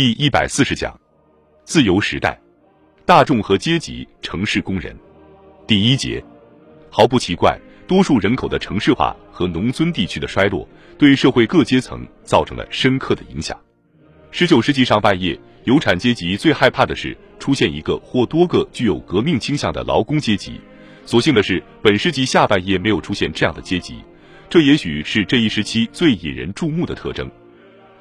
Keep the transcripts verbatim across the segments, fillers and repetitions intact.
第一百四十讲：自由时代，大众和阶级城市工人。第一节，毫不奇怪，多数人口的城市化和农村地区的衰落，对社会各阶层造成了深刻的影响。十九世纪上半叶，有产阶级最害怕的是出现一个或多个具有革命倾向的劳工阶级。所幸的是，本世纪下半叶没有出现这样的阶级，这也许是这一时期最引人注目的特征。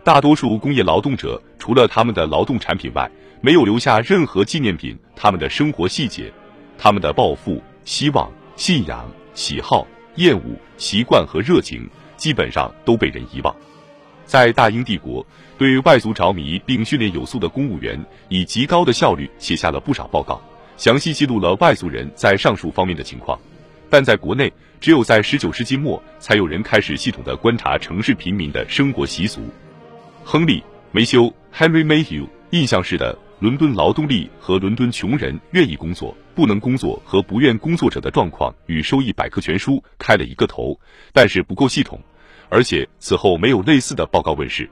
大多数工业劳动者除了他们的劳动产品外，没有留下任何纪念品，他们的生活细节，他们的抱负、希望、信仰、喜好、厌恶、习惯和热情，基本上都被人遗忘。在大英帝国，对外族着迷并训练有素的公务员以极高的效率写下了不少报告，详细记录了外族人在上述方面的情况。但在国内，只有在十九世纪末才有人开始系统地观察城市平民的生活习俗。亨利·梅修 （Henry Mayhew） 印象式的伦敦劳动力和伦敦穷人愿意工作、不能工作和不愿工作者的状况与收益百科全书开了一个头，但是不够系统，而且此后没有类似的报告问世。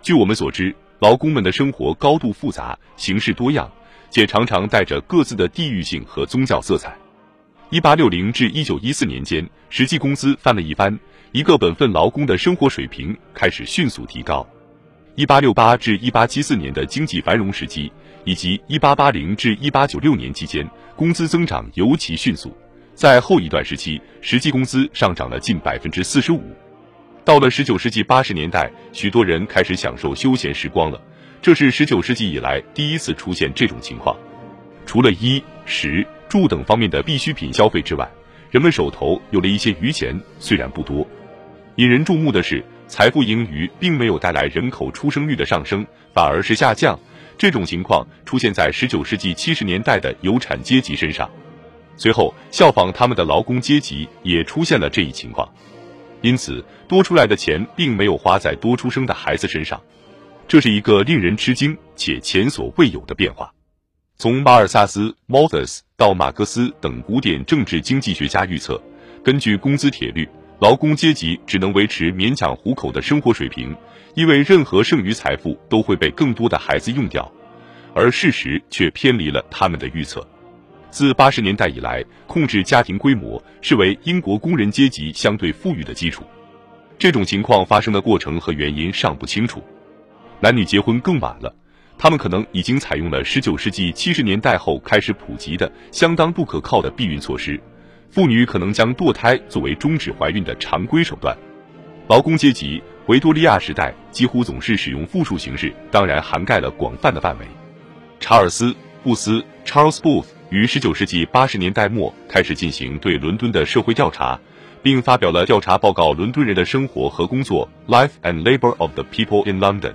据我们所知，劳工们的生活高度复杂，形式多样，且常常带着各自的地域性和宗教色彩。一八六零至一九一四年间，实际工资翻了一番，一个本分劳工的生活水平开始迅速提高。一八六八至一八七四年的经济繁荣时期，以及一八八零至一八九六年期间，工资增长尤其迅速。在后一段时期，实际工资上涨了近 百分之四十五。 到了十九世纪八十年代，许多人开始享受休闲时光了，这是十九世纪以来第一次出现这种情况。除了衣、食、住等方面的必需品消费之外，人们手头有了一些余钱，虽然不多。引人注目的是，财富盈余并没有带来人口出生率的上升，反而是下降。这种情况出现在十九世纪七十年代的有产阶级身上，随后效仿他们的劳工阶级也出现了这一情况。因此，多出来的钱并没有花在多出生的孩子身上，这是一个令人吃惊且前所未有的变化。从马尔萨斯 （Malthus） 到马克思等古典政治经济学家预测，根据工资铁律，劳工阶级只能维持勉强糊口的生活水平，因为任何剩余财富都会被更多的孩子用掉，而事实却偏离了他们的预测。自八十年代以来，控制家庭规模视为英国工人阶级相对富裕的基础。这种情况发生的过程和原因尚不清楚。男女结婚更晚了，他们可能已经采用了十九世纪七十年代后开始普及的相当不可靠的避孕措施。妇女可能将堕胎作为终止怀孕的常规手段。劳工阶级维多利亚时代几乎总是使用复数形式，当然涵盖了广泛的范围。查尔斯·布斯 （Charles Booth） 于十九世纪八十年代末开始进行对伦敦的社会调查，并发表了调查报告《伦敦人的生活和工作》（Life and Labor of the People in London）。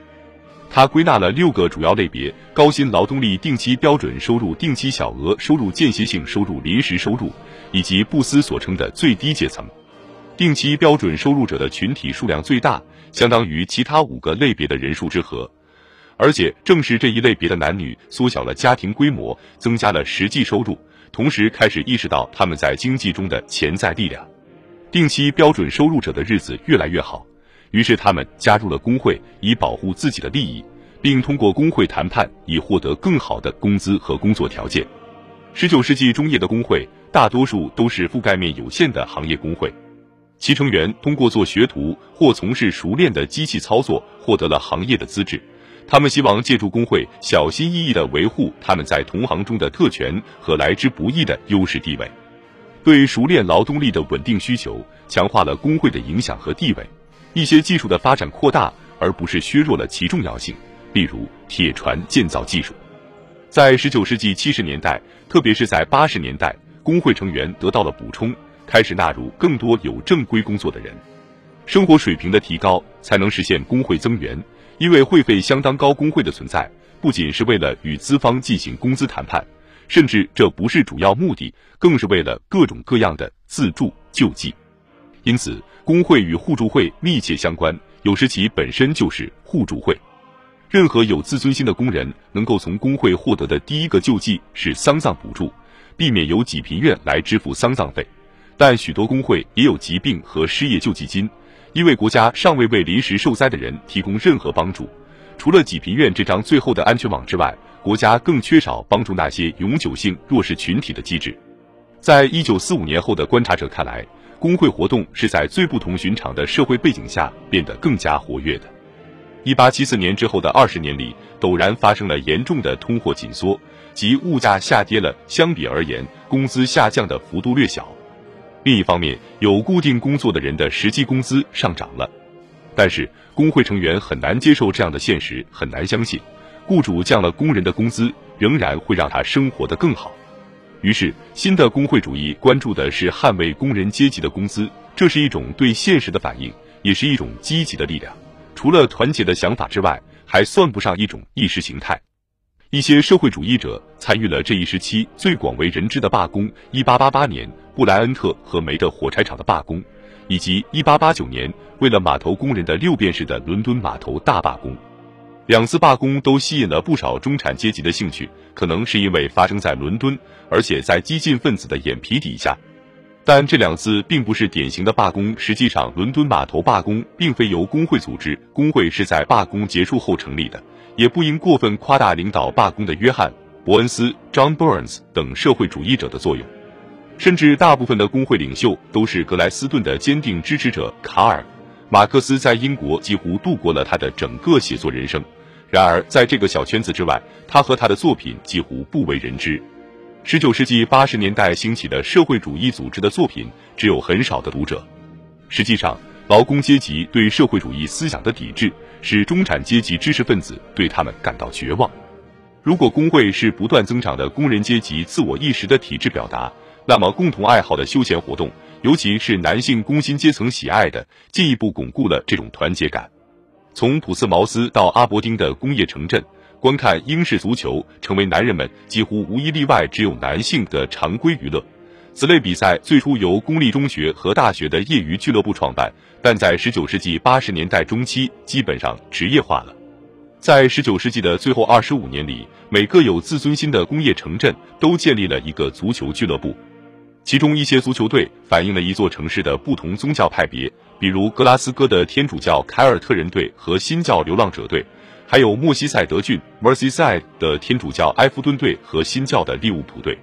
他归纳了六个主要类别：高薪劳动力、定期标准收入、定期小额收入、间歇性收入、临时收入，以及布斯所称的最低阶层。定期标准收入者的群体数量最大，相当于其他五个类别的人数之和。而且正是这一类别的男女缩小了家庭规模，增加了实际收入，同时开始意识到他们在经济中的潜在力量。定期标准收入者的日子越来越好，于是他们加入了工会，以保护自己的利益，并通过工会谈判以获得更好的工资和工作条件。十九世纪中叶的工会大多数都是覆盖面有限的行业工会，其成员通过做学徒或从事熟练的机器操作获得了行业的资质。他们希望借助工会小心翼翼地维护他们在同行中的特权和来之不易的优势地位。对熟练劳动力的稳定需求强化了工会的影响和地位，一些技术的发展扩大而不是削弱了其重要性，例如铁船建造技术。在十九世纪七十年代，特别是在八十年代，工会成员得到了补充，开始纳入更多有正规工作的人。生活水平的提高才能实现工会增援，因为会费相当高，工会的存在不仅是为了与资方进行工资谈判，甚至这不是主要目的，更是为了各种各样的自助救济。因此，工会与互助会密切相关，有时其本身就是互助会。任何有自尊心的工人能够从工会获得的第一个救济是丧葬补助，避免由济贫院来支付丧葬费。但许多工会也有疾病和失业救济金，因为国家尚未为临时受灾的人提供任何帮助，除了济贫院这张最后的安全网之外，国家更缺少帮助那些永久性弱势群体的机制。在一九四五年后的观察者看来，工会活动是在最不同寻常的社会背景下变得更加活跃的。一八七四年之后的二十年里，陡然发生了严重的通货紧缩，即物价下跌了，相比而言，工资下降的幅度略小。另一方面，有固定工作的人的实际工资上涨了，但是工会成员很难接受这样的现实，很难相信雇主降了工人的工资仍然会让他生活得更好。于是，新的工会主义关注的是捍卫工人阶级的工资，这是一种对现实的反应，也是一种积极的力量。除了团结的想法之外，还算不上一种意识形态。一些社会主义者参与了这一时期最广为人知的罢工：一八八八年布莱恩特和煤的火柴厂的罢工，以及一八八九年为了码头工人的六便士的伦敦码头大罢工。两次罢工都吸引了不少中产阶级的兴趣，可能是因为发生在伦敦，而且在激进分子的眼皮底下。但这两次并不是典型的罢工，实际上伦敦码头罢工并非由工会组织，工会是在罢工结束后成立的，也不应过分夸大领导罢工的约翰·伯恩斯 John Burns 等社会主义者的作用。甚至大部分的工会领袖都是格莱斯顿的坚定支持者。卡尔·马克思在英国几乎度过了他的整个写作人生。然而，在这个小圈子之外，他和他的作品几乎不为人知。十九世纪八十年代兴起的社会主义组织的作品，只有很少的读者。实际上，劳工阶级对社会主义思想的抵制，使中产阶级知识分子对他们感到绝望。如果工会是不断增长的工人阶级自我意识的体制表达，那么共同爱好的休闲活动，尤其是男性工薪阶层喜爱的，进一步巩固了这种团结感。从普斯茅斯到阿伯丁的工业城镇，观看英式足球成为男人们几乎无一例外只有男性的常规娱乐。此类比赛最初由公立中学和大学的业余俱乐部创办，但在十九世纪八十年代中期基本上职业化了。在十九世纪的最后二十五年里，每个有自尊心的工业城镇都建立了一个足球俱乐部，其中一些足球队反映了一座城市的不同宗教派别，比如格拉斯哥的天主教凯尔特人队和新教流浪者队，还有墨西塞德郡 Merseyside 的天主教埃弗顿队和新教的利物浦队。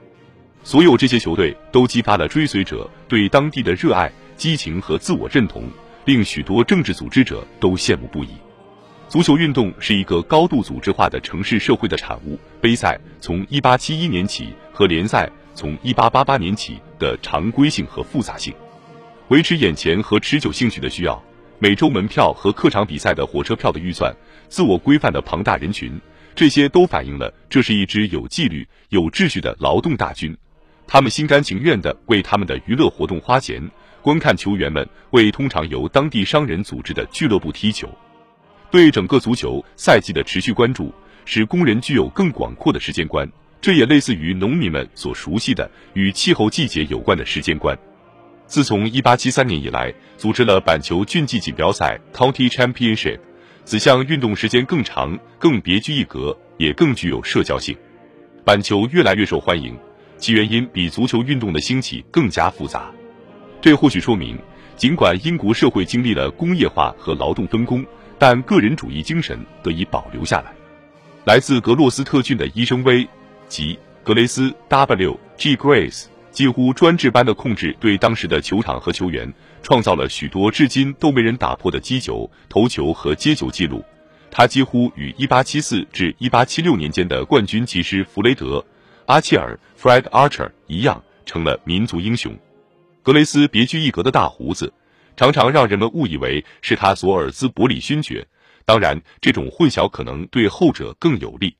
所有这些球队都激发了追随者对当地的热爱、激情和自我认同，令许多政治组织者都羡慕不已。足球运动是一个高度组织化的城市社会的产物。杯赛从一八七一年起和联赛从一八八八年起的常规性和复杂性，维持眼前和持久兴趣的需要，每周门票和客场比赛的火车票的预算，自我规范的庞大人群，这些都反映了这是一支有纪律、有秩序的劳动大军。他们心甘情愿地为他们的娱乐活动花钱，观看球员们为通常由当地商人组织的俱乐部踢球。对整个足球赛季的持续关注，使工人具有更广阔的时间观，这也类似于农民们所熟悉的与气候季节有关的时间观。自从一八七三年以来，组织了板球郡际锦标赛 County Championship， 此项运动时间更长，更别具一格，也更具有社交性。板球越来越受欢迎，其原因比足球运动的兴起更加复杂。这或许说明，尽管英国社会经历了工业化和劳动分工，但个人主义精神得以保留下来。来自格洛斯特郡的医生威及格雷斯 W G Grace 几乎专制般的控制对当时的球场和球员，创造了许多至今都没人打破的击球、投球和接球记录。他几乎与一八七四至一八七六年间的冠军骑师弗雷德·阿切尔 Fred Archer 一样，成了民族英雄。格雷斯别具一格的大胡子常常让人们误以为是他索尔兹伯里勋爵，当然这种混淆可能对后者更有利。